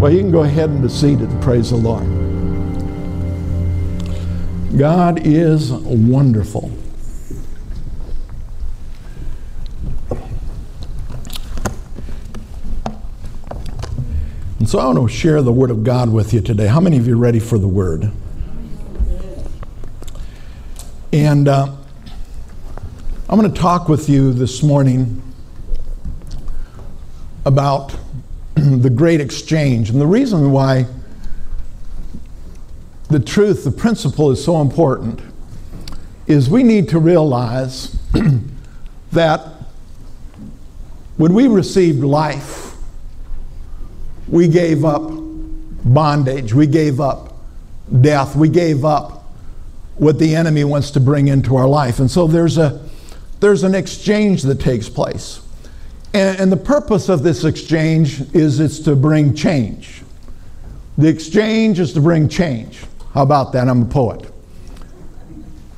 Well, you can go ahead and be seated. Praise the Lord. God is wonderful. And so I want to share the Word of God with you today. How many of you are ready for the Word? And I'm going to talk with you this morning about the great exchange. And the reason why the truth, the principle is so important is we need to realize that when we received life, we gave up bondage, we gave up death, we gave up what the enemy wants to bring into our life. And so there's an exchange that takes place. And the purpose of this exchange is it's to bring change. The exchange is to bring change. How about that? I'm a poet.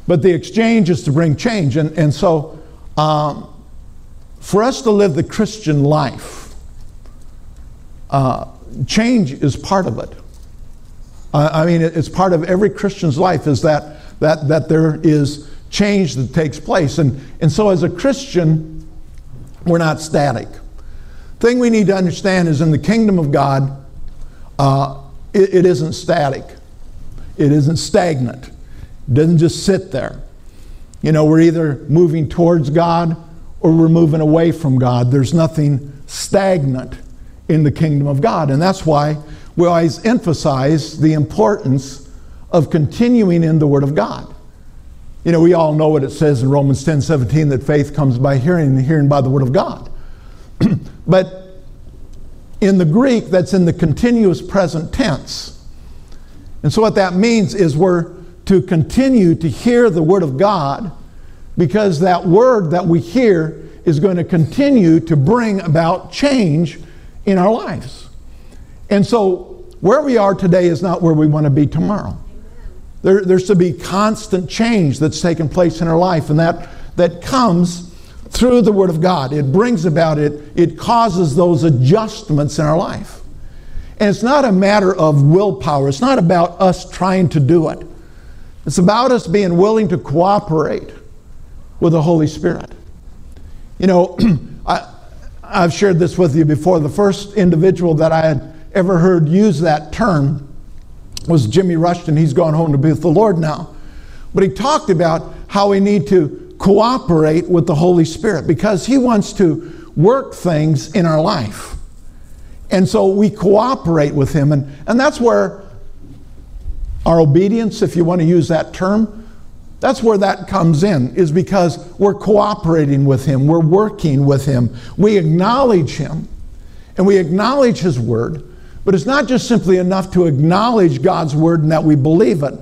But the exchange is to bring change. And so for us to live the Christian life, change is part of it. I mean, it's part of every Christian's life is that there is change that takes place. And so as a Christian, we're not static. The thing we need to understand is in the kingdom of God, it isn't static. It isn't stagnant. It doesn't just sit there. You know, we're either moving towards God or we're moving away from God. There's nothing stagnant in the kingdom of God. And that's why we always emphasize the importance of continuing in the Word of God. You know, we all know what it says in Romans 10:17 that faith comes by hearing and hearing by the Word of God. But in the Greek, that's in the continuous present tense. And so what that means is we're to continue to hear the Word of God because that Word that we hear is going to continue to bring about change in our lives. And so where we are today is not where we want to be tomorrow. There's to be constant change that's taking place in our life, and that comes through the Word of God. It brings about it causes those adjustments in our life. And it's not a matter of willpower. It's not about us trying to do it. It's about us being willing to cooperate with the Holy Spirit. You know, I've shared this with you before. The first individual that I had ever heard use that term was Jimmy Rushton. He's gone home to be with the Lord now. But he talked about how we need to cooperate with the Holy Spirit because He wants to work things in our life. And so we cooperate with Him. And that's where our obedience, if you want to use that term, that's where that comes in, is because we're cooperating with Him. We're working with Him. We acknowledge Him and we acknowledge His Word. But it's not just simply enough to acknowledge God's Word and that we believe it.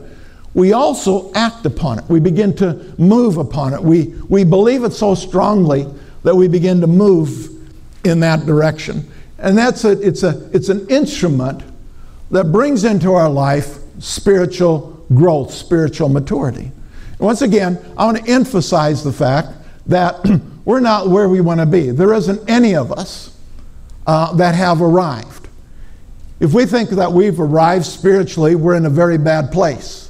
We also act upon it. We begin to move upon it. We believe it so strongly that we begin to move in that direction. And it's an instrument that brings into our life spiritual growth, spiritual maturity. And once again, I want to emphasize the fact that we're not where we want to be. There isn't any of us that have arrived. If we think that we've arrived spiritually, we're in a very bad place.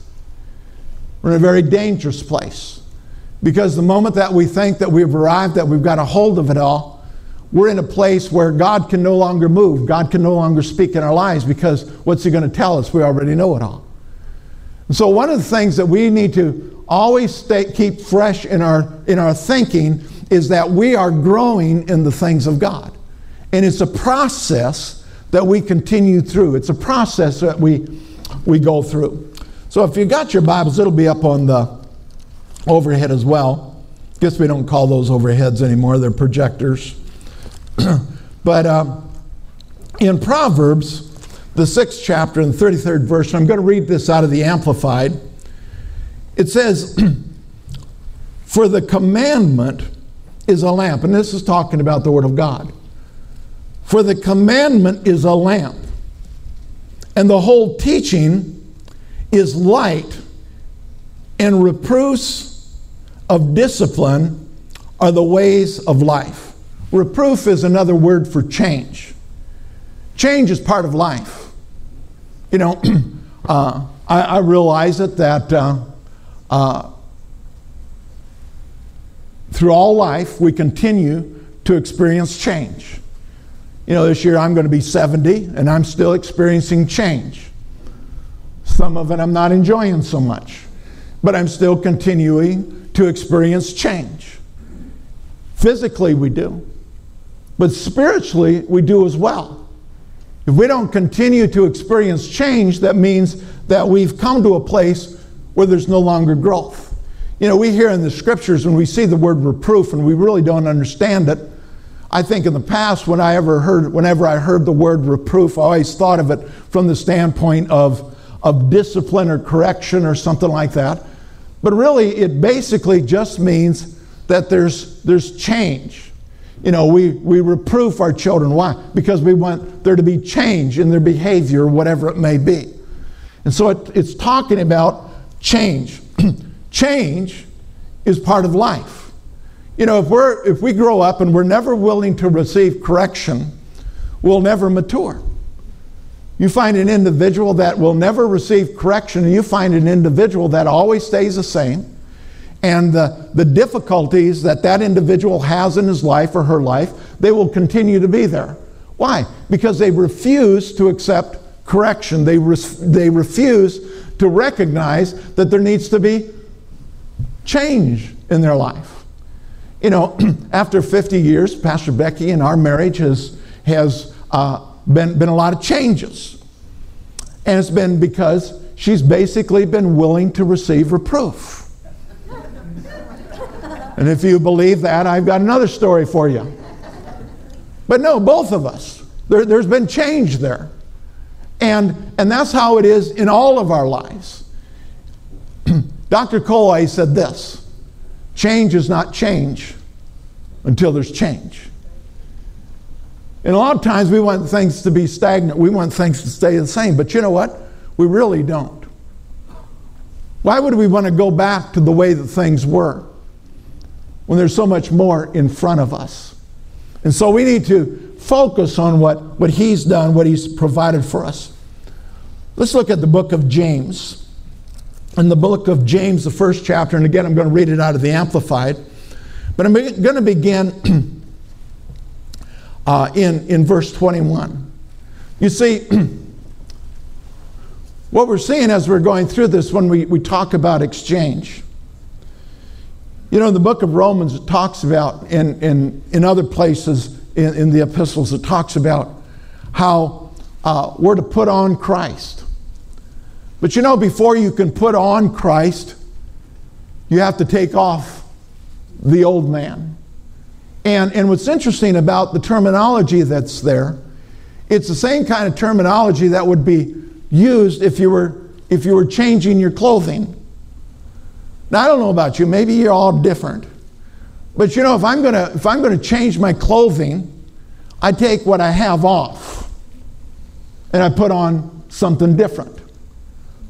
We're in a very dangerous place. Because the moment that we think that we've arrived, that we've got a hold of it all, we're in a place where God can no longer move. God can no longer speak in our lives because what's He going to tell us? We already know it all. And so one of the things that we need to always keep fresh in our thinking is that we are growing in the things of God. And it's a process that we continue through. It's a process that we go through. So if you got your Bibles, it'll be up on the overhead as well. I guess we don't call those overheads anymore. They're projectors. But in Proverbs, the 6th chapter and 33rd verse, I'm going to read this out of the Amplified. It says, "For the commandment is a lamp." And this is talking about the Word of God. "For the commandment is a lamp, and the whole teaching is light, and reproofs of discipline are the ways of life." Reproof is another word for change. Change is part of life. You know, I realize it that through all life we continue to experience change. You know, this year I'm going to be 70 and I'm still experiencing change. Some of it I'm not enjoying so much, but I'm still continuing to experience change. Physically we do, but spiritually we do as well. If we don't continue to experience change, that means that we've come to a place where there's no longer growth. You know, we hear in the scriptures when we see the word reproof and we really don't understand it. I think in the past, whenever I heard the word reproof, I always thought of it from the standpoint of discipline or correction or something like that. But really, it basically just means that there's change. You know, we reproof our children. Why? Because we want there to be change in their behavior, whatever it may be. And so it's talking about change. Change is part of life. You know, if we grow up and we're never willing to receive correction, we'll never mature. You find an individual that will never receive correction, and you find an individual that always stays the same, and the difficulties that individual has in his life or her life, they will continue to be there. Why? Because they refuse to accept correction. They refuse to recognize that there needs to be change in their life. You know, after 50 years, Pastor Becky and our marriage has been a lot of changes. And it's been because she's basically been willing to receive reproof. And if you believe that, I've got another story for you. But no, both of us. There's been change there. And that's how it is in all of our lives. Dr. Cole said this. Change is not change until there's change. And a lot of times we want things to be stagnant. We want things to stay the same. But you know what? We really don't. Why would we want to go back to the way that things were when there's so much more in front of us? And so we need to focus on what he's done, what he's provided for us. Let's look at the book of James. In the book of James, the first chapter, and again, I'm going to read it out of the Amplified, but I'm going to begin in verse 21. You see, what we're seeing as we're going through this when we talk about exchange, you know, in the book of Romans, it talks about, and in other places in the epistles, it talks about how we're to put on Christ. But you know, before you can put on Christ, you have to take off the old man. And what's interesting about the terminology that's there, it's the same kind of terminology that would be used if you were changing your clothing. Now, I don't know about you, maybe you're all different. But you know, if I'm gonna change my clothing, I take what I have off and I put on something different.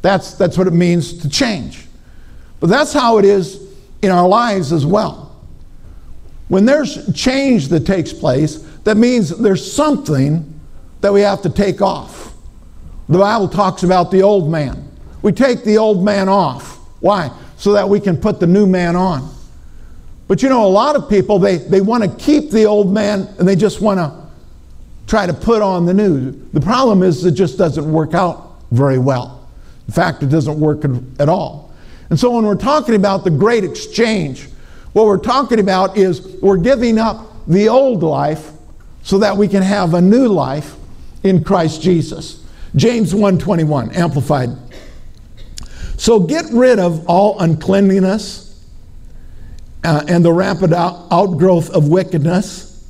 That's what it means to change. But that's how it is in our lives as well. When there's change that takes place, that means there's something that we have to take off. The Bible talks about the old man. We take the old man off. Why? So that we can put the new man on. But you know, a lot of people, they want to keep the old man and they just want to try to put on the new. The problem is it just doesn't work out very well. In fact, it doesn't work at all. And so when we're talking about the great exchange, what we're talking about is we're giving up the old life so that we can have a new life in Christ Jesus. James 1:21, Amplified. So get rid of all uncleanliness and the rampant outgrowth of wickedness.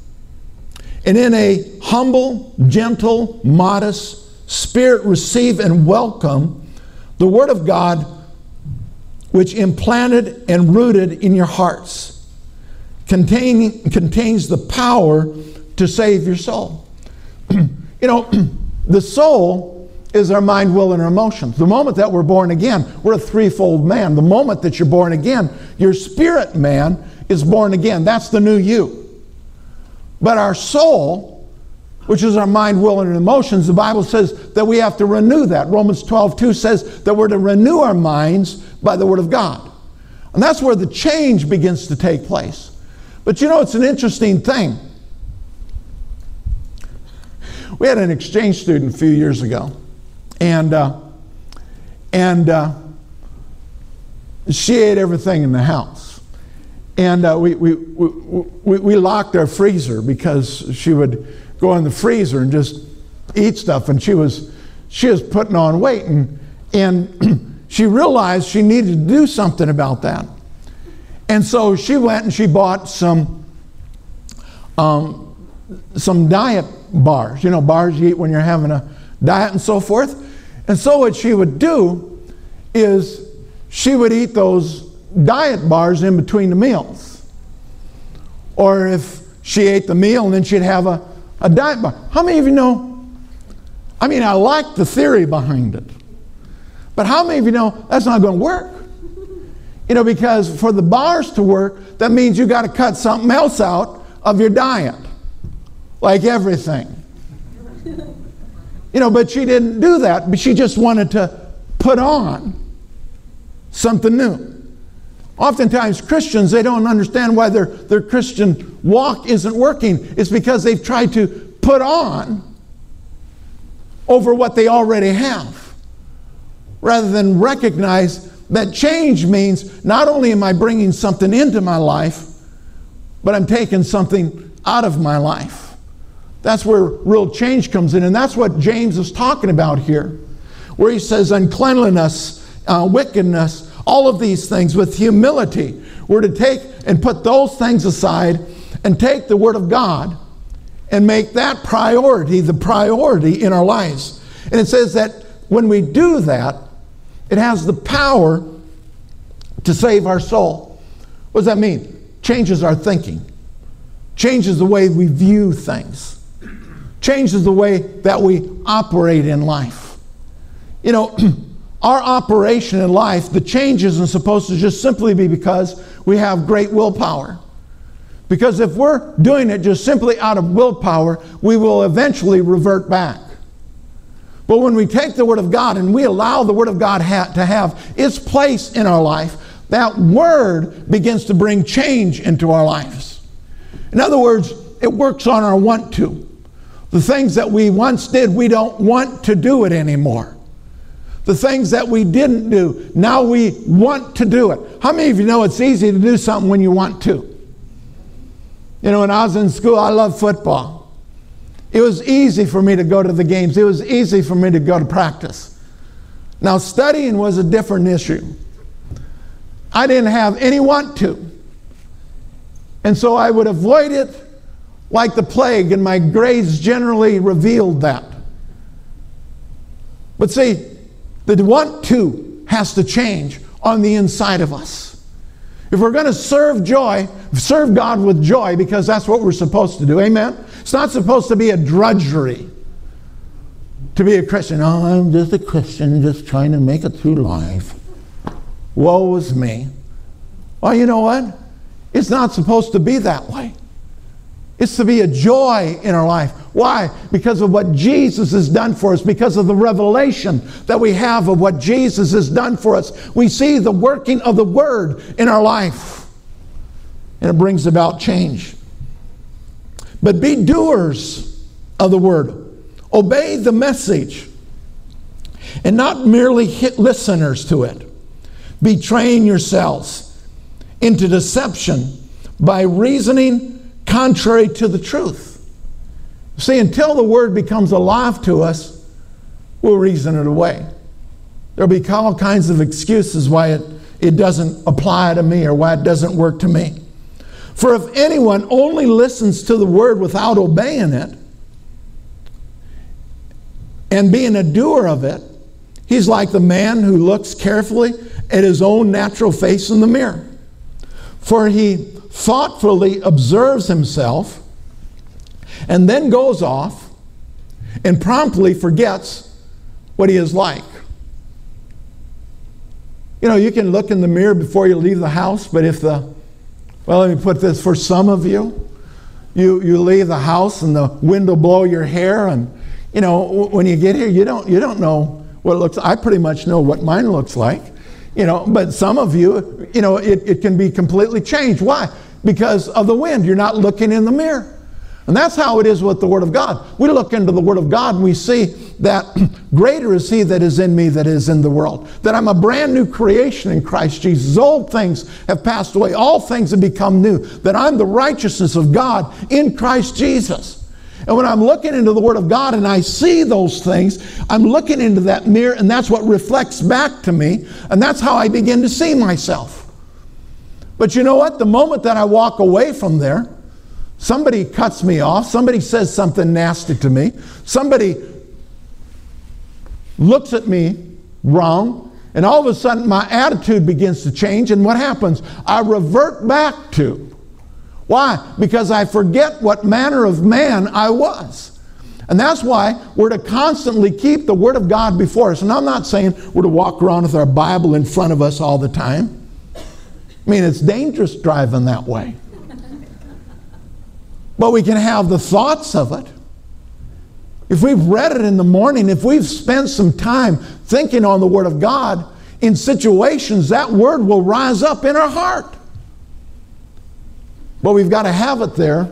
And in a humble, gentle, modest spirit, receive and welcome the Word of God, which implanted and rooted in your hearts, contains the power to save your soul. You know, the soul is our mind, will, and our emotions. The moment that we're born again, we're a threefold man. The moment that you're born again, your spirit man is born again. That's the new you. But our soul which is our mind, will, and emotions, the Bible says that we have to renew that. Romans 12:2 says that we're to renew our minds by the Word of God. And that's where the change begins to take place. But you know, it's an interesting thing. We had an exchange student a few years ago, and she ate everything in the house, and we locked our freezer because she would go in the freezer and just eat stuff, and she was putting on weight, and she realized she needed to do something about that, and so she went and she bought some diet bars, you know, bars you eat when you're having a diet and so forth. And so what she would do is she would eat those diet bars in between the meals, or if she ate the meal and then she'd have a diet bar. How many of you know, I mean, I like the theory behind it, but how many of you know that's not going to work? You know, because for the bars to work, that means you got to cut something else out of your diet, like everything. You know, but she didn't do that, but she just wanted to put on something new. Oftentimes Christians, they don't understand why their Christian walk isn't working. It's because they've tried to put on over what they already have, rather than recognize that change means not only am I bringing something into my life, but I'm taking something out of my life. That's where real change comes in, and that's what James is talking about here, where he says uncleanliness, wickedness, all of these things with humility. We're to take and put those things aside and take the Word of God and make that priority, the priority in our lives. And it says that when we do that, it has the power to save our soul. What does that mean? Changes our thinking. Changes the way we view things. Changes the way that we operate in life. You know, our operation in life, the change isn't supposed to just simply be because we have great willpower. Because if we're doing it just simply out of willpower, we will eventually revert back. But when we take the Word of God and we allow the Word of God to have its place in our life, that Word begins to bring change into our lives. In other words, it works on our want to. The things that we once did, we don't want to do it anymore. The things that we didn't do, now we want to do it. How many of you know it's easy to do something when you want to? You know, when I was in school, I loved football. It was easy for me to go to the games. It was easy for me to go to practice. Now, studying was a different issue. I didn't have any want to. And so I would avoid it like the plague, and my grades generally revealed that. But see, the want to has to change on the inside of us. If we're going to serve God with joy, because that's what we're supposed to do, amen? It's not supposed to be a drudgery to be a Christian. Oh, I'm just a Christian, just trying to make it through life. Woe is me. Well, you know what? It's not supposed to be that way. It's to be a joy in our life. Why? Because of what Jesus has done for us, because of the revelation that we have of what Jesus has done for us. We see the working of the Word in our life, and it brings about change. But be doers of the Word. Obey the message, and not merely listeners to it, betraying yourselves into deception by reasoning contrary to the truth. See, until the Word becomes alive to us, we'll reason it away. There'll be all kinds of excuses why it doesn't apply to me or why it doesn't work to me. For if anyone only listens to the Word without obeying it and being a doer of it, he's like the man who looks carefully at his own natural face in the mirror. For he thoughtfully observes himself and then goes off and promptly forgets what he is like. You know, you can look in the mirror before you leave the house, but if well, let me put this for some of you. You leave the house and the wind will blow your hair, and you know, when you get here, you don't know what it looks like. I pretty much know what mine looks like, you know, but some of you, you know, it can be completely changed. Why? Because of the wind. You're not looking in the mirror. And that's how it is with the Word of God. We look into the Word of God and we see that greater is He that is in me that is in the world, that I'm a brand new creation in Christ Jesus. Old things have passed away. All things have become new, that I'm the righteousness of God in Christ Jesus. And when I'm looking into the Word of God and I see those things, I'm looking into that mirror, and that's what reflects back to me, and that's how I begin to see myself. But you know what? The moment that I walk away from there, somebody cuts me off, somebody says something nasty to me, somebody looks at me wrong, and all of a sudden my attitude begins to change, and what happens? I revert back to. Why? Because I forget what manner of man I was. And that's why we're to constantly keep the Word of God before us. And I'm not saying we're to walk around with our Bible in front of us all the time. I mean, it's dangerous driving that way. But we can have the thoughts of it. If we've read it in the morning, if we've spent some time thinking on the Word of God in situations, that Word will rise up in our heart. But we've got to have it there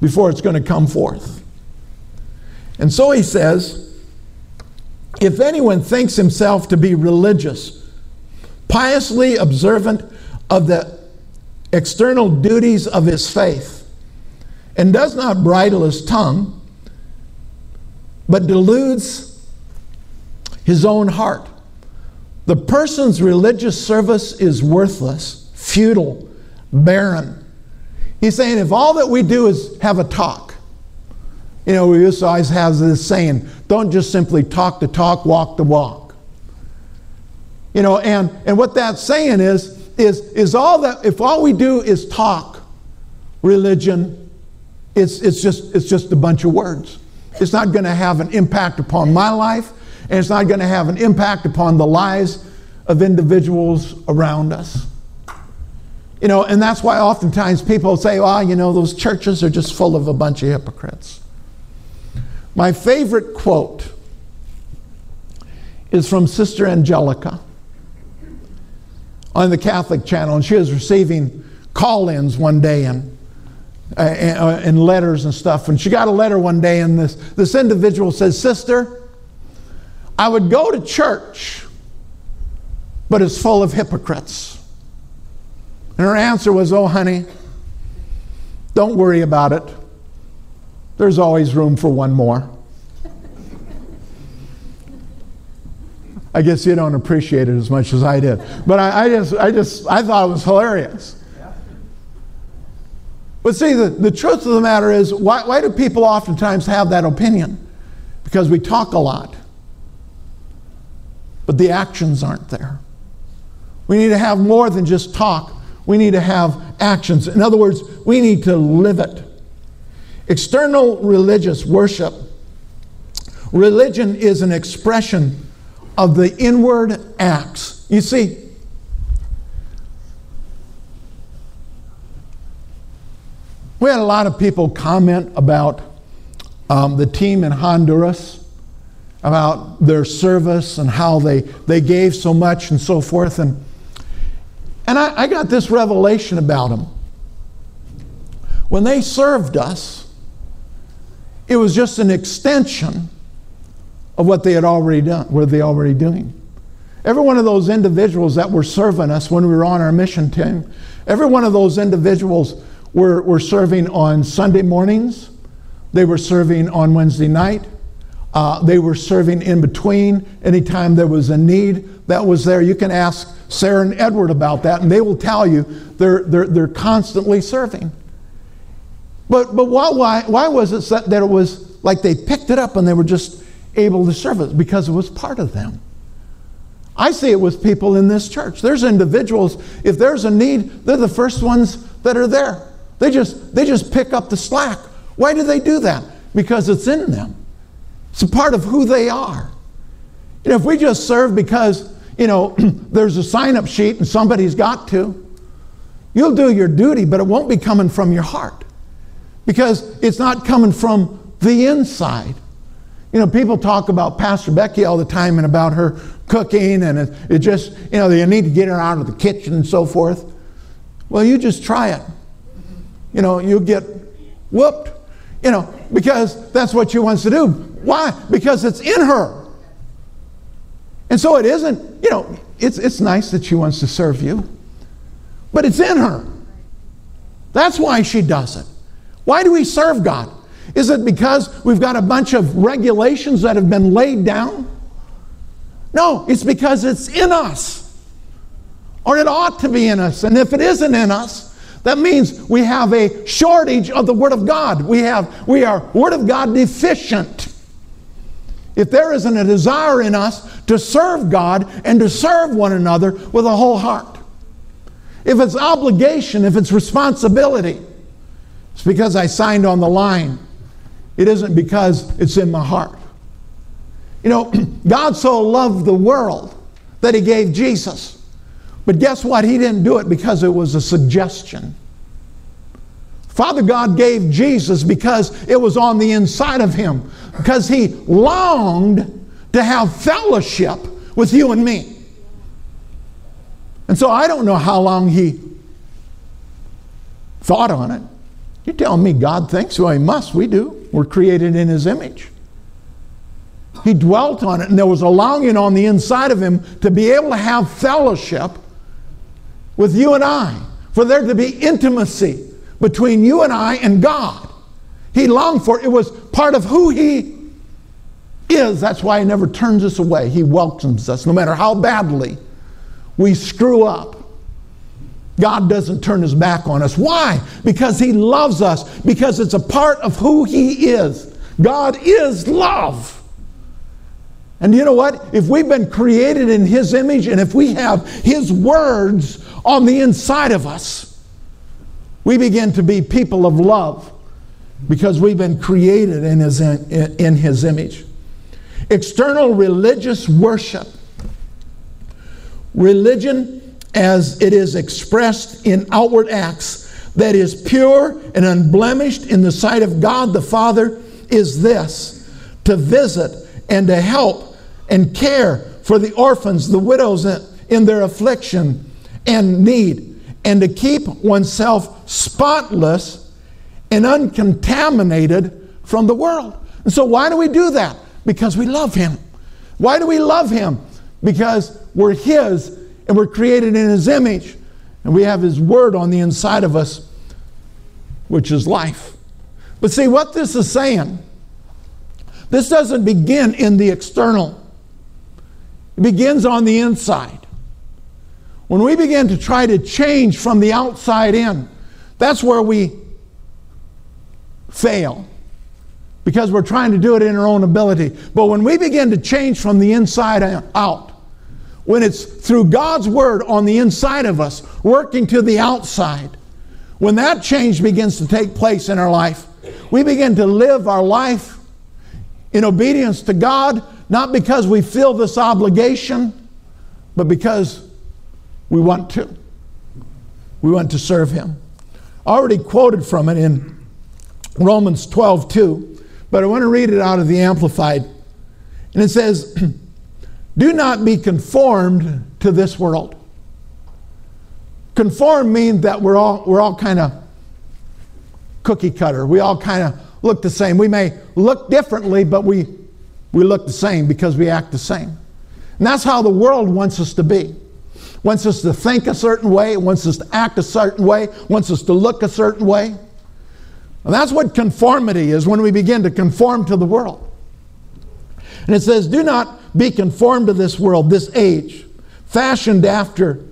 before it's going to come forth. And so he says, if anyone thinks himself to be religious, piously observant of the external duties of his faith, and does not bridle his tongue, but deludes his own heart, the person's religious service is worthless, futile, barren. He's saying if all that we do is have a talk, you know, we used to always have this saying, don't just simply talk the talk, walk the walk. You know, and what that's saying is all that, if all we do is talk religion, it's just a bunch of words. It's not going to have an impact upon my life, and it's not going to have an impact upon the lives of individuals around us. You know, and that's why oftentimes people say, well, you know, those churches are just full of a bunch of hypocrites. My favorite quote is from Sister Angelica on the Catholic Channel, and she was receiving call-ins one day and letters and stuff, and she got a letter one day, and this individual says, Sister, I would go to church, but it's full of hypocrites. And her answer was, oh, honey, don't worry about it. There's always room for one more. I guess you don't appreciate it as much as I did. But I thought it was hilarious. But see, the truth of the matter is, why do people oftentimes have that opinion? Because we talk a lot, but the actions aren't there. We need to have more than just talk. We need to have actions. In other words, we need to live it. External religious worship. Religion is an expression of the inward acts. You see, we had a lot of people comment about the team in Honduras, about their service and how they gave so much and so forth. And I got this revelation about them. When they served us, it was just an extension of what they had already done, what they were already doing. Every one of those individuals that were serving us when we were on our mission team, every one of those individuals were serving on Sunday mornings. They were serving on Wednesday night. They were serving in between. Anytime there was a need that was there, you can ask Sarah and Edward about that, and they will tell you they're constantly serving. But why was it that it was like they picked it up and they were just able to serve it? Because it was part of them. I see it with people in this church. There's individuals, if there's a need, they're the first ones that are there. They just pick up the slack. Why do they do that? Because it's in them. It's a part of who they are. You know, if we just serve because, you know, there's a sign-up sheet and somebody's got to, you'll do your duty, but it won't be coming from your heart. because it's not coming from the inside. You know, people talk about Pastor Becky all the time and about her cooking, and it just, you know, you need to get her out of the kitchen and so forth. Well, you just try it. You know, you'll get whooped, you know, because that's what she wants to do. Why? Because it's in her. And so it isn't, you know, it's nice that she wants to serve you, but it's in her. That's why she does it. Why do we serve God? Is it because we've got a bunch of regulations that have been laid down? No, it's because it's in us. Or it ought to be in us. And if it isn't in us, that means we have a shortage of the Word of God. We are Word of God deficient. If there isn't a desire in us to serve God and to serve one another with a whole heart. If it's obligation, if it's responsibility, it's because I signed on the line. It isn't because it's in my heart. You know, God so loved the world that He gave Jesus. But guess what? He didn't do it because it was a suggestion. Father God gave Jesus because it was on the inside of Him. Because He longed to have fellowship with you and me. And so I don't know how long He thought on it. You're telling me God thinks? Well, He must. We do. We're created in His image. He dwelt on it, and there was a longing on the inside of Him to be able to have fellowship with you and I, for there to be intimacy between you and I and God. He longed for it. It was part of who He is. That's why He never turns us away. He welcomes us, no matter how badly we screw up. God doesn't turn His back on us. Why? Because He loves us. Because it's a part of who He is. God is love. And you know what? If we've been created in His image and if we have His words on the inside of us, we begin to be people of love because we've been created in His image. External religious worship. Religion as it is expressed in outward acts, that is pure and unblemished in the sight of God the Father, is this: to visit and to help and care for the orphans, the widows in their affliction and need, and to keep oneself spotless and uncontaminated from the world. And so why do we do that? Because we love Him. Why do we love Him? Because we're His. And we're created in His image. And we have His Word on the inside of us, which is life. But see, what this is saying, this doesn't begin in the external. It begins on the inside. When we begin to try to change from the outside in, that's where we fail. Because we're trying to do it in our own ability. But when we begin to change from the inside out, when it's through God's Word on the inside of us, working to the outside, when that change begins to take place in our life, we begin to live our life in obedience to God, not because we feel this obligation, but because we want to. We want to serve Him. I already quoted from it in Romans 12:2, but I want to read it out of the Amplified. And it says, do not be conformed to this world. Conform means that we're all kind of cookie cutter. We all kind of look the same. We may look differently, but we look the same because we act the same. And that's how the world wants us to be. Wants us to think a certain way. Wants us to act a certain way. Wants us to look a certain way. And that's what conformity is, when we begin to conform to the world. And it says, do not be conformed to this world, this age, fashioned after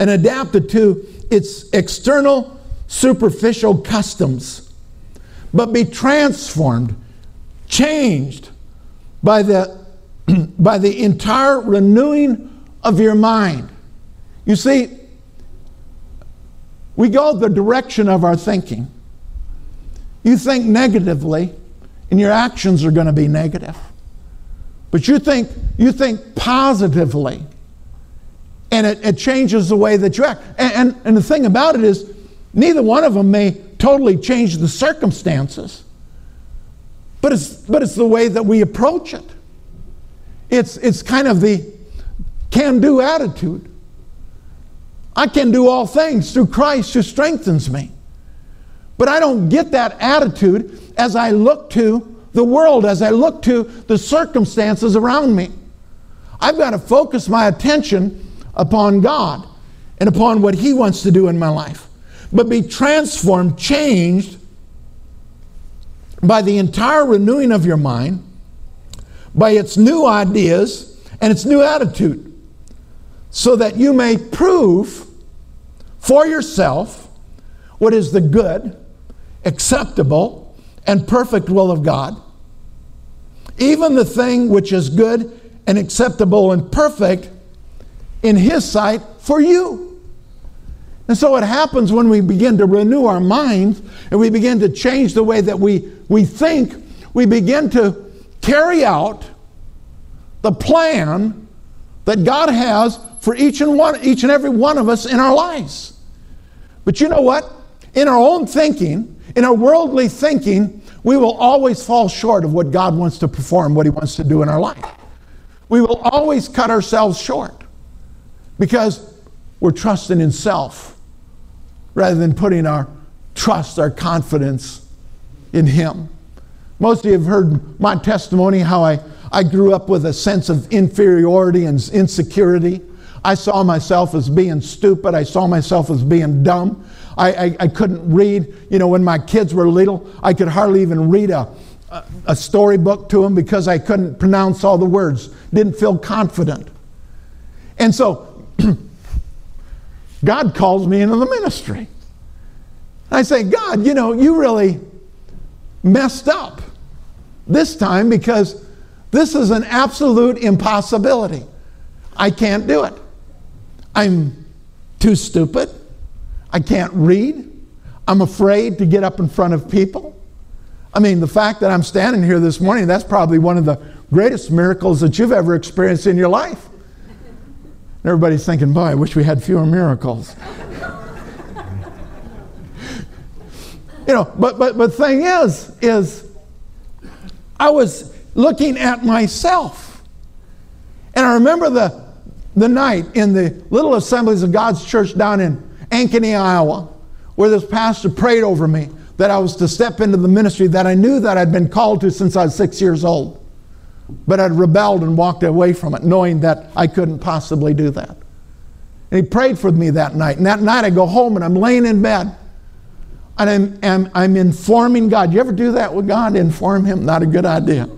and adapted to its external, superficial customs, but be transformed, changed by the entire renewing of your mind. You see, we go the direction of our thinking. You think negatively, and your actions are going to be negative. But you think positively, and it changes the way that you act. And the thing about it is, neither one of them may totally change the circumstances, but it's the way that we approach it. It's kind of the can-do attitude. I can do all things through Christ who strengthens me. But I don't get that attitude as I look to the world, as I look to the circumstances around me. I've got to focus my attention upon God and upon what He wants to do in my life. But be transformed, changed by the entire renewing of your mind, by its new ideas and its new attitude, so that you may prove for yourself what is the good, acceptable, and perfect will of God. Even the thing which is good and acceptable and perfect in His sight for you. And so it happens when we begin to renew our minds and we begin to change the way that we think, we begin to carry out the plan that God has for each and every one of us in our lives. But you know what? In our own thinking, in our worldly thinking, we will always fall short of what God wants to perform, what He wants to do in our life. We will always cut ourselves short because we're trusting in self rather than putting our trust, our confidence in Him. Most of you have heard my testimony, how I grew up with a sense of inferiority and insecurity. I saw myself as being stupid. I saw myself as being dumb. I couldn't read. You know, when my kids were little, I could hardly even read a storybook to them because I couldn't pronounce all the words. Didn't feel confident. And so, God calls me into the ministry. I say, God, you know, you really messed up this time because this is an absolute impossibility. I can't do it. I'm too stupid. I can't read. I'm afraid to get up in front of people. I mean, the fact that I'm standing here this morning, that's probably one of the greatest miracles that you've ever experienced in your life. And everybody's thinking, boy, I wish we had fewer miracles. You know, but the thing is I was looking at myself. And I remember the night in the Little Assemblies of God's Church down in Ankeny, Iowa, where this pastor prayed over me that I was to step into the ministry that I knew that I'd been called to since I was 6 years old. But I'd rebelled and walked away from it, knowing that I couldn't possibly do that. And he prayed for me that night. And that night I go home and I'm laying in bed. And I'm informing God. You ever do that with God? Inform Him? Not a good idea.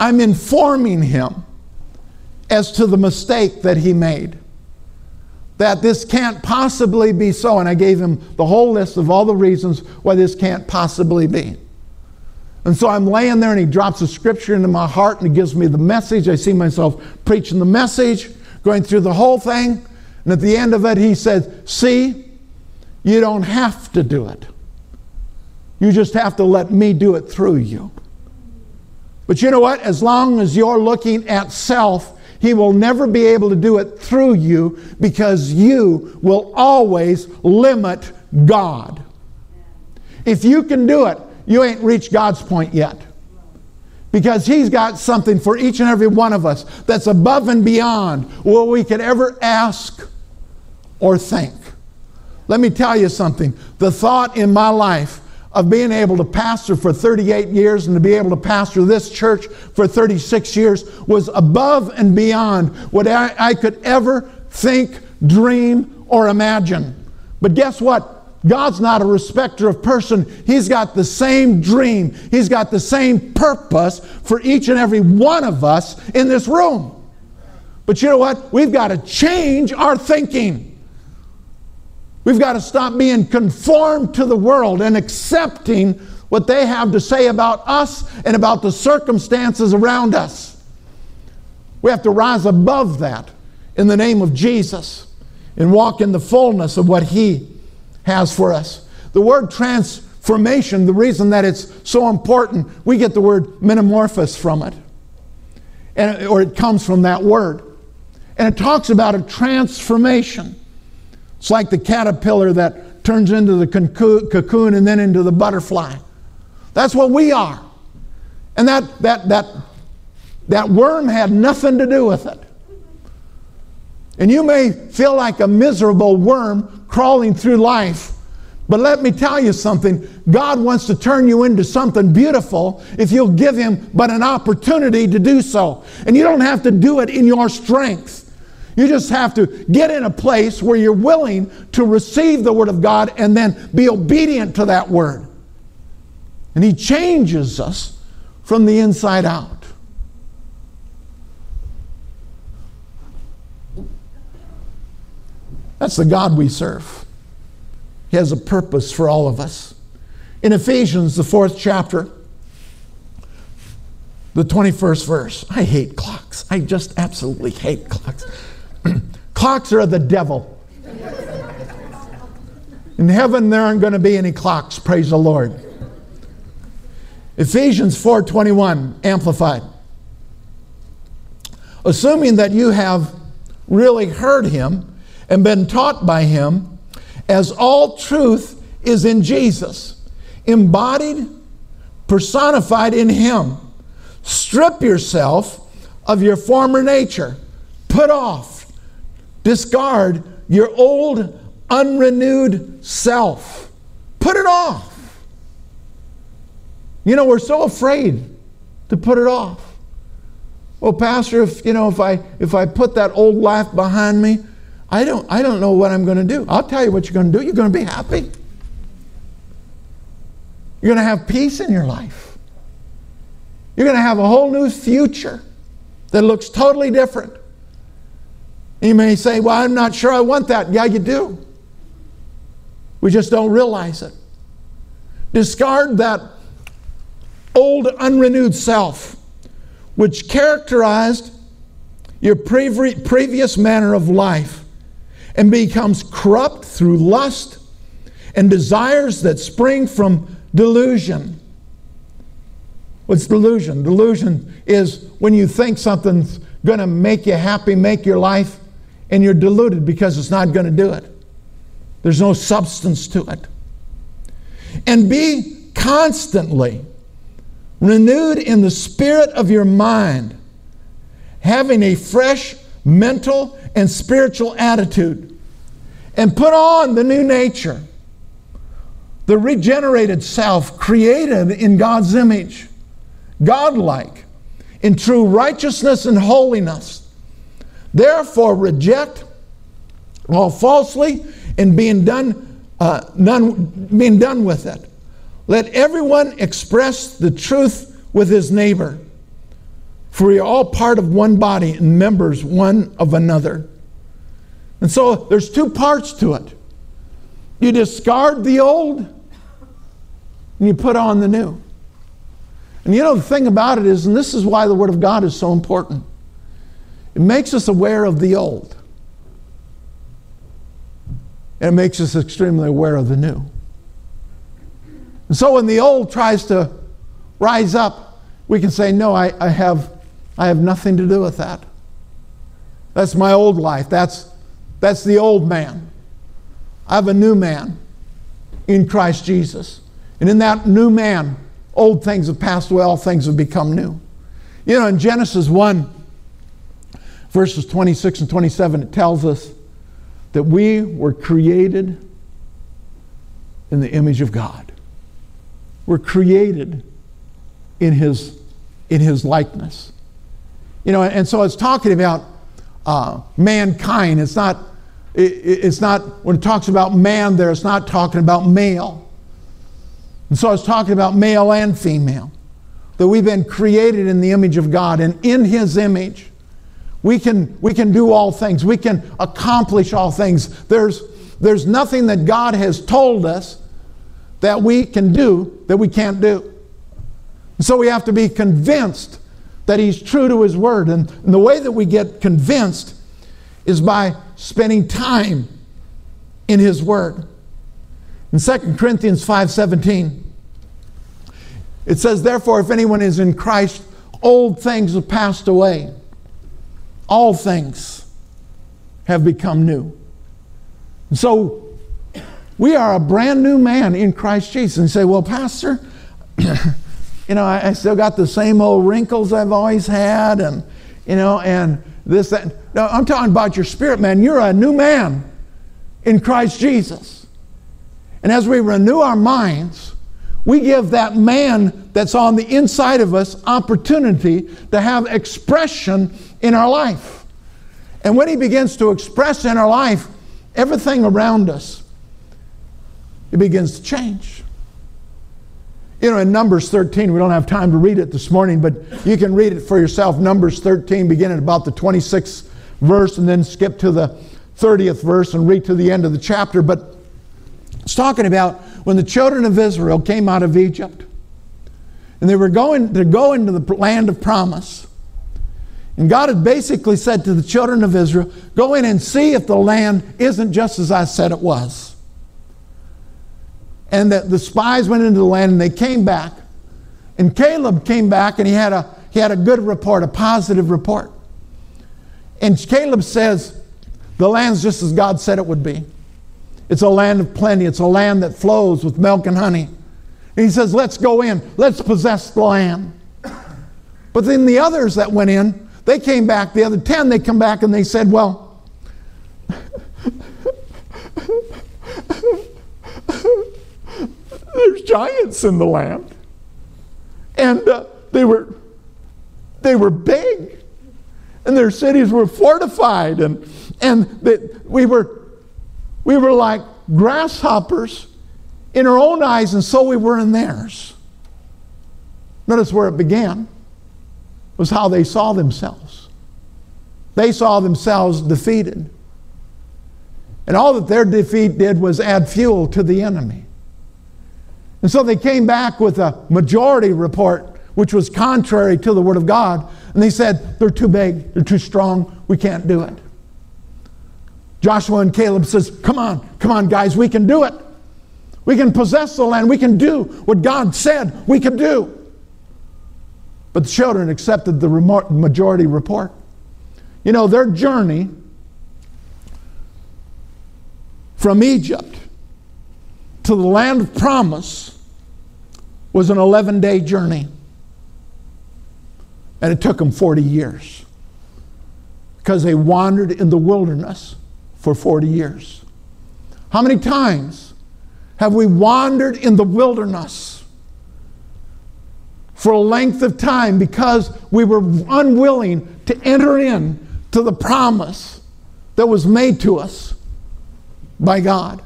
I'm informing Him as to the mistake that He made. That this can't possibly be so. And I gave Him the whole list of all the reasons why this can't possibly be. And so I'm laying there and He drops a scripture into my heart and He gives me the message. I see myself preaching the message, going through the whole thing. And at the end of it, He said, see, you don't have to do it. You just have to let me do it through you. But you know what? As long as you're looking at self, He will never be able to do it through you because you will always limit God. If you can do it, you ain't reached God's point yet. Because He's got something for each and every one of us that's above and beyond what we could ever ask or think. Let me tell you something. The thought in my life of being able to pastor for 38 years and to be able to pastor this church for 36 years was above and beyond what I could ever think, dream, or imagine. But guess what? God's not a respecter of person. He's got the same dream. He's got the same purpose for each and every one of us in this room. But you know what? We've got to change our thinking. We've got to stop being conformed to the world and accepting what they have to say about us and about the circumstances around us. We have to rise above that in the name of Jesus and walk in the fullness of what He has for us. The word transformation, the reason that it's so important, we get the word metamorphosis from it. Or it comes from that word. And it talks about a transformation. It's like the caterpillar that turns into the cocoon and then into the butterfly. That's what we are. And that worm had nothing to do with it. And you may feel like a miserable worm crawling through life, but let me tell you something. God wants to turn you into something beautiful if you'll give him but an opportunity to do so. And you don't have to do it in your strength. You just have to get in a place where you're willing to receive the Word of God and then be obedient to that Word. And he changes us from the inside out. That's the God we serve. He has a purpose for all of us. In Ephesians, the 4th chapter, the 21st verse. I hate clocks. I just absolutely hate clocks. Clocks are the devil. In heaven, there aren't going to be any clocks. Praise the Lord. Ephesians 4:21, Amplified. Assuming that you have really heard him and been taught by him, as all truth is in Jesus, embodied, personified in him. Strip yourself of your former nature. Put off, discard your old, unrenewed self. Put it off. You know, we're so afraid to put it off. Well, Pastor, if I put that old life behind me, I don't know what I'm going to do. I'll tell you what you're going to do. You're going to be happy. You're going to have peace in your life. You're going to have a whole new future that looks totally different. You may say, well, I'm not sure I want that. Yeah, you do. We just don't realize it. Discard that old, unrenewed self, which characterized your previous manner of life, and becomes corrupt through lust and desires that spring from delusion. What's delusion? Delusion is when you think something's going to make you happy, make your life, and you're deluded because it's not going to do it. There's no substance to it. And be constantly renewed in the spirit of your mind, having a fresh mental and spiritual attitude, and put on the new nature, the regenerated self created in God's image, godlike, in true righteousness and holiness. Therefore reject all falsely and being done with it. Let everyone express the truth with his neighbor, for we are all part of one body and members one of another. And so there's two parts to it. You discard the old and you put on the new. And you know, the thing about it is, and this is why the Word of God is so important, it makes us aware of the old. And it makes us extremely aware of the new. And so when the old tries to rise up, we can say, no, I have nothing to do with that. That's my old life. That's the old man. I have a new man in Christ Jesus. And in that new man, old things have passed away, all things have become new. You know, in Genesis 1, verses 26 and 27, it tells us that we were created in the image of God. We're created in his likeness. You know, and so it's talking about mankind. It's not, when it talks about man there, it's not talking about male. And so it's talking about male and female. That we've been created in the image of God, and in his image we can do all things. We can accomplish all things. There's nothing that God has told us that we can do that we can't do. And so we have to be convinced that he's true to his word. And the way that we get convinced is by spending time in his word. In 2 Corinthians 5:17, it says, therefore, if anyone is in Christ, old things have passed away. All things have become new. And so We are a brand new man in Christ Jesus. And you say, well, Pastor, you know, I still got the same old wrinkles I've always had, and, you know, and this, that. No, I'm talking about your spirit, man. You're a new man in Christ Jesus. And as we renew our minds, we give that man that's on the inside of us opportunity to have expression in our life. And when he begins to express in our life, everything around us, it begins to change. You know, in Numbers 13, we don't have time to read it this morning, but you can read it for yourself. Numbers 13, beginning about the 26th verse, and then skip to the 30th verse and read to the end of the chapter. But it's talking about when the children of Israel came out of Egypt, and they were going to go into the land of promise. And God had basically said to the children of Israel, go in and see if the land isn't just as I said it was. And that the spies went into the land and they came back. And Caleb came back and he had a good report, a positive report. And Caleb says, the land's just as God said it would be. It's a land of plenty. It's a land that flows with milk and honey. And he says, let's go in. Let's possess the land. But then the others that went in, they came back, the other 10, they come back and they said, well, there's giants in the land, and they were big, and their cities were fortified, and we were like grasshoppers in our own eyes, and so we were in theirs. Notice where it began was how they saw themselves. They saw themselves defeated, and all that their defeat did was add fuel to the enemy. And so they came back with a majority report, which was contrary to the Word of God. And they said, they're too big, they're too strong, we can't do it. Joshua and Caleb says, come on guys, we can do it. We can possess the land, we can do what God said we could do. But the children accepted the majority report. You know, their journey from Egypt to the land of promise was an 11-day journey. And it took them 40 years because they wandered in the wilderness for 40 years. How many times have we wandered in the wilderness for a length of time because we were unwilling to enter in to the promise that was made to us by God?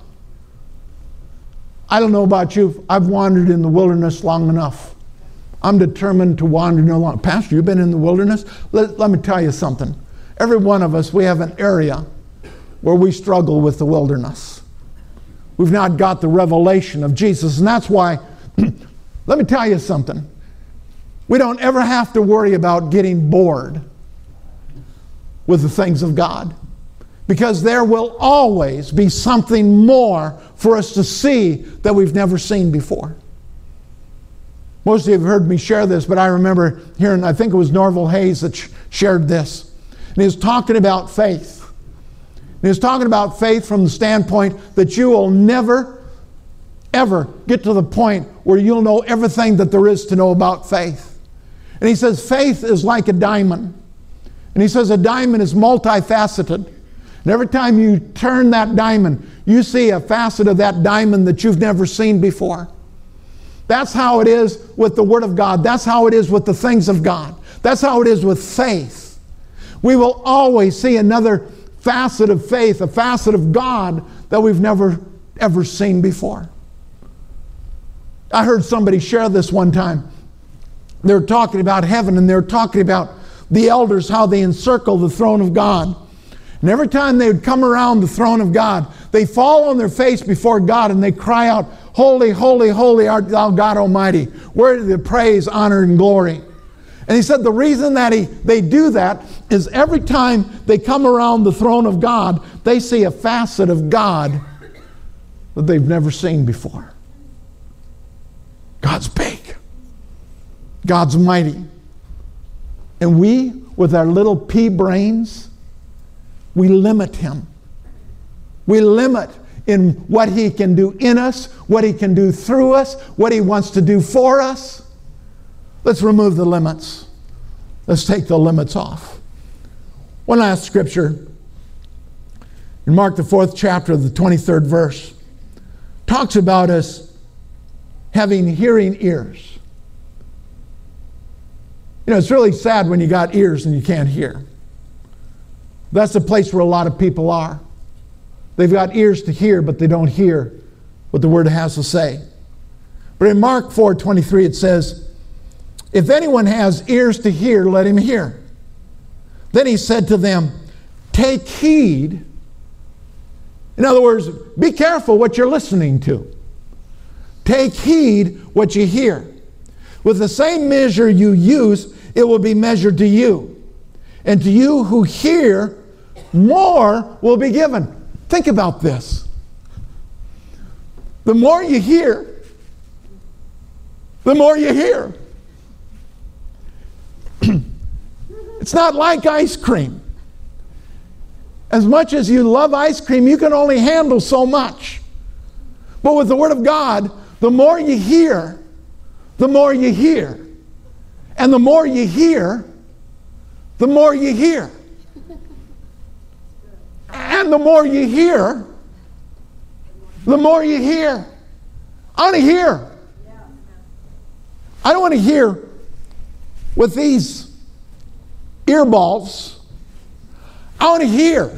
I don't know about you, I've wandered in the wilderness long enough. I'm determined to wander no longer. Pastor, you've been in the wilderness? Let me tell you something. Every one of us, we have an area where we struggle with the wilderness. We've not got the revelation of Jesus, and that's why, let me tell you something. We don't ever have to worry about getting bored with the things of God, because there will always be something more for us to see that we've never seen before. Most of you have heard me share this, but I remember hearing, I think it was Norval Hayes that shared this. And he was talking about faith. And he was talking about faith from the standpoint that you will never, ever get to the point where you'll know everything that there is to know about faith. And he says, faith is like a diamond. And he says, a diamond is multifaceted. And every time you turn that diamond, you see a facet of that diamond that you've never seen before. That's how it is with the Word of God. That's how it is with the things of God. That's how it is with faith. We will always see another facet of faith, a facet of God that we've never, ever seen before. I heard somebody share this one time. They were talking about heaven, and they were talking about the elders, how they encircle the throne of God. And every time they would come around the throne of God, they fall on their face before God and they cry out, holy, holy, holy art thou God Almighty, worthy of the praise, honor, and glory. And he said the reason that they do that is every time they come around the throne of God, they see a facet of God that they've never seen before. God's big. God's mighty. And we, with our little pea brains, we limit him. We limit in what He can do in us, what He can do through us, what He wants to do for us. Let's remove the limits. Let's take the limits off. One last scripture. In Mark, the 4th chapter, the 23rd verse, talks about us having hearing ears. You know, it's really sad when you got ears and you can't hear. That's the place where a lot of people are. They've got ears to hear, but they don't hear what the Word has to say. But in Mark 4:23, it says, "If anyone has ears to hear, let him hear." Then He said to them, "Take heed." In other words, be careful what you're listening to. Take heed what you hear. With the same measure you use, it will be measured to you. And to you who hear, more will be given. Think about this. The more you hear, the more you hear. It's not like ice cream. As much as you love ice cream, you can only handle so much. But with the Word of God, the more you hear, the more you hear. And the more you hear, the more you hear. And the more you hear, the more you hear. I want to hear. I don't want to hear with these earballs. I want to hear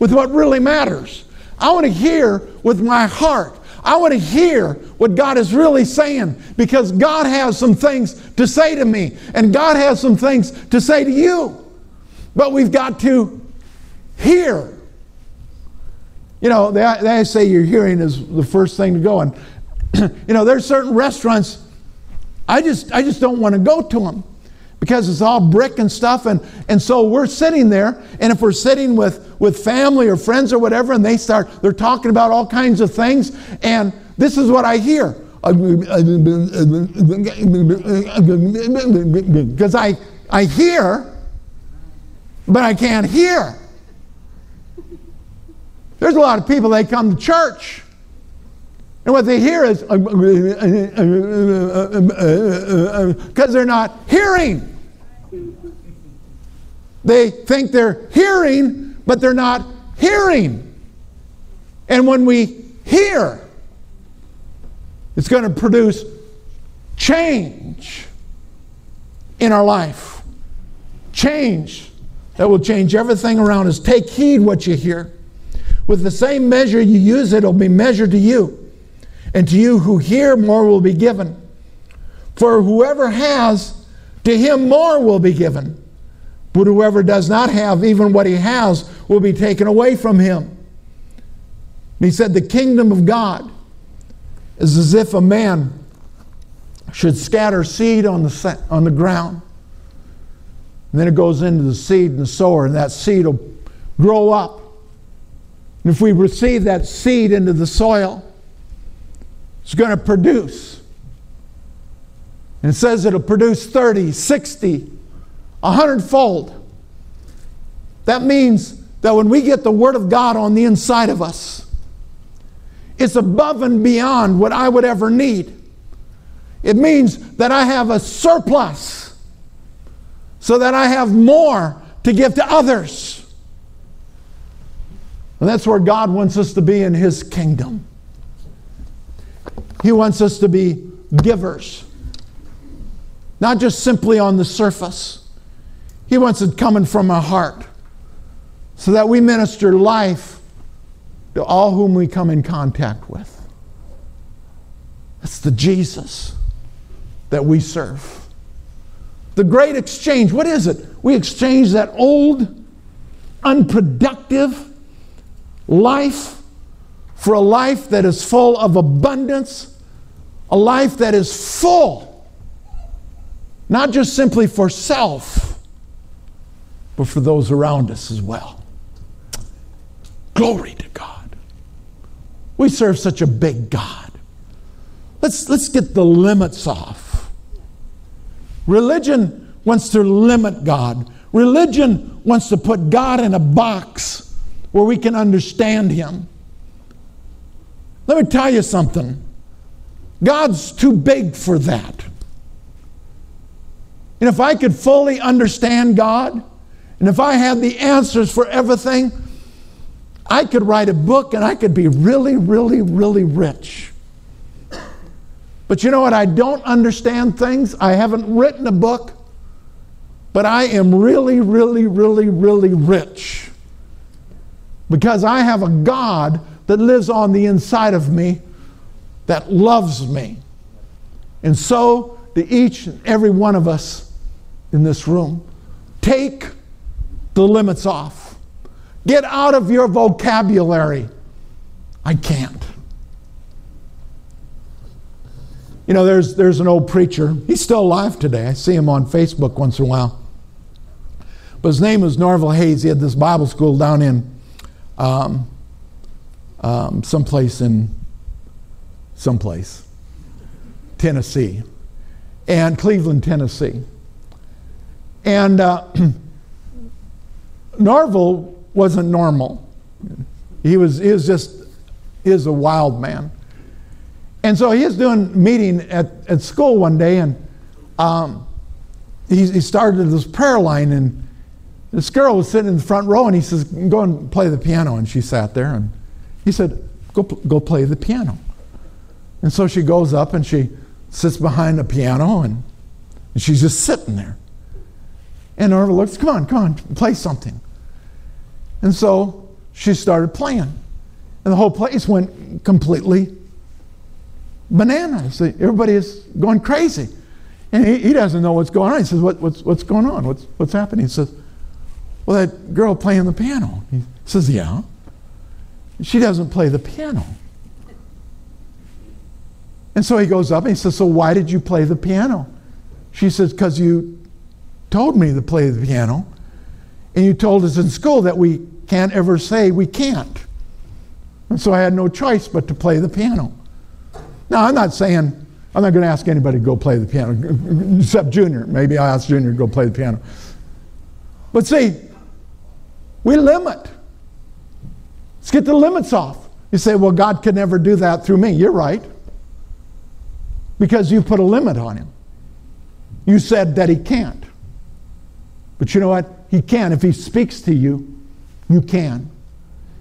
with what really matters. I want to hear with my heart. I want to hear what God is really saying, because God has some things to say to me, and God has some things to say to you. But we've got to hear. You know, they say your hearing is the first thing to go. And you know, there's certain restaurants, I just don't want to go to them, because it's all brick and stuff, and so we're sitting there, and if we're sitting with family or friends or whatever, and they're talking about all kinds of things, and this is what I hear, because I hear, but I can't hear. There's a lot of people, they come to church, and what they hear is, because they're not hearing. They think they're hearing, but they're not hearing. And when we hear, it's going to produce change in our life. Change that will change everything around us. Take heed what you hear. With the same measure you use, it'll be measured to you. And to you who hear, more will be given. For whoever has, to him more will be given. But whoever does not have, even what he has will be taken away from him. And He said, the kingdom of God is as if a man should scatter seed on the ground. And then it goes into the seed and the sower, and that seed will grow up. And if we receive that seed into the soil, it's going to produce. And it says it'll produce 30, 60, 100-fold. That means that when we get the Word of God on the inside of us, it's above and beyond what I would ever need. It means that I have a surplus, so that I have more to give to others. And that's where God wants us to be in His kingdom. He wants us to be givers, not just simply on the surface. He wants it coming from our heart, so that we minister life to all whom we come in contact with. That's the Jesus that we serve. The great exchange, what is it? We exchange that old, unproductive life for a life that is full of abundance. A life that is full, not just simply for self, but for those around us as well. Glory to God. We serve such a big God. Let's get the limits off. Religion wants to limit God. Religion wants to put God in a box where we can understand Him. Let me tell you something. God's too big for that. And if I could fully understand God, and if I had the answers for everything, I could write a book and I could be really, really, really rich. But you know what? I don't understand things. I haven't written a book, but I am really, really, really, really rich because I have a God that lives on the inside of me that loves me. And so to each and every one of us in this room, take the limits off. Get out of your vocabulary. I can't. You know, there's an old preacher. He's still alive today. I see him on Facebook once in a while. But his name was Norval Hayes. He had this Bible school down in someplace in someplace, Tennessee, and Cleveland, Tennessee. And Norval wasn't normal. He was a wild man. And so he was doing a meeting at school one day, and he started this prayer line, and this girl was sitting in the front row, and he says, "Go and play the piano." And she sat there, and he said, "Go play the piano." And so she goes up, and she sits behind the piano, and she's just sitting there. And Norval looks, come on, play something. And so she started playing, and the whole place went completely bananas. Everybody is going crazy. And he doesn't know what's going on. He says, what's going on? What's happening? He says, well, that girl playing the piano. He says, yeah. She doesn't play the piano. And so he goes up and he says, so why did you play the piano? She says, because you told me to play the piano. And you told us in school that we can't ever say we can't. And so I had no choice but to play the piano. Now, I'm not going to ask anybody to go play the piano, except Junior. Maybe I'll ask Junior to go play the piano. But see, we limit. Let's get the limits off. You say, well, God could never do that through me. You're right. Because you put a limit on him. You said that he can't. But you know what? He can. If he speaks to you, you can.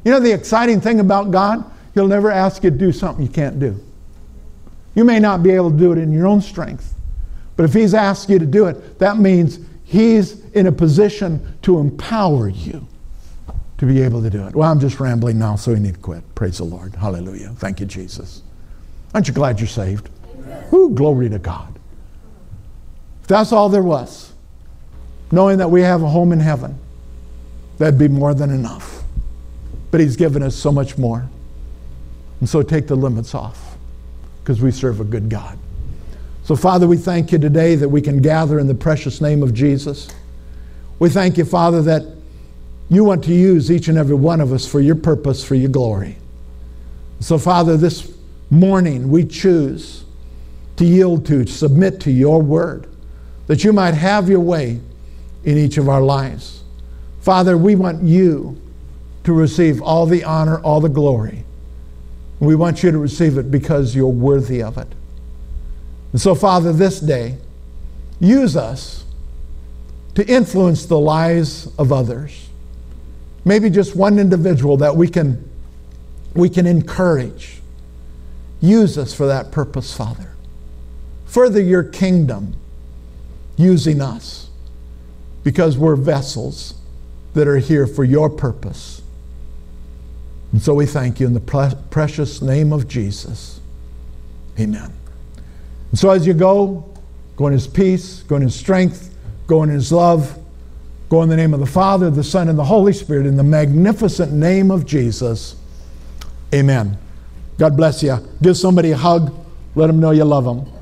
You know the exciting thing about God? He'll never ask you to do something you can't do. You may not be able to do it in your own strength, but if he's asked you to do it, that means he's in a position to empower you to be able to do it. Well, I'm just rambling now, so we need to quit. Praise the Lord. Hallelujah. Thank you, Jesus. Aren't you glad you're saved? Woo, glory to God. If that's all there was, knowing that we have a home in heaven, that'd be more than enough. But he's given us so much more. And so take the limits off, because we serve a good God. So Father, we thank you today that we can gather in the precious name of Jesus. We thank you, Father, that you want to use each and every one of us for your purpose, for your glory. So Father, this morning we choose to yield to submit to your word, that you might have your way in each of our lives. Father, we want you to receive all the honor, all the glory. We want you to receive it because you're worthy of it. And so, Father, this day, use us to influence the lives of others. Maybe just one individual that we can encourage. Use us for that purpose, Father. Further your kingdom using us, because we're vessels that are here for your purpose. And so we thank you in the precious name of Jesus. Amen. And so as you go in his peace, go in his strength, go in his love, go in the name of the Father, the Son, and the Holy Spirit, in the magnificent name of Jesus. Amen. God bless you. Give somebody a hug. Let them know you love them.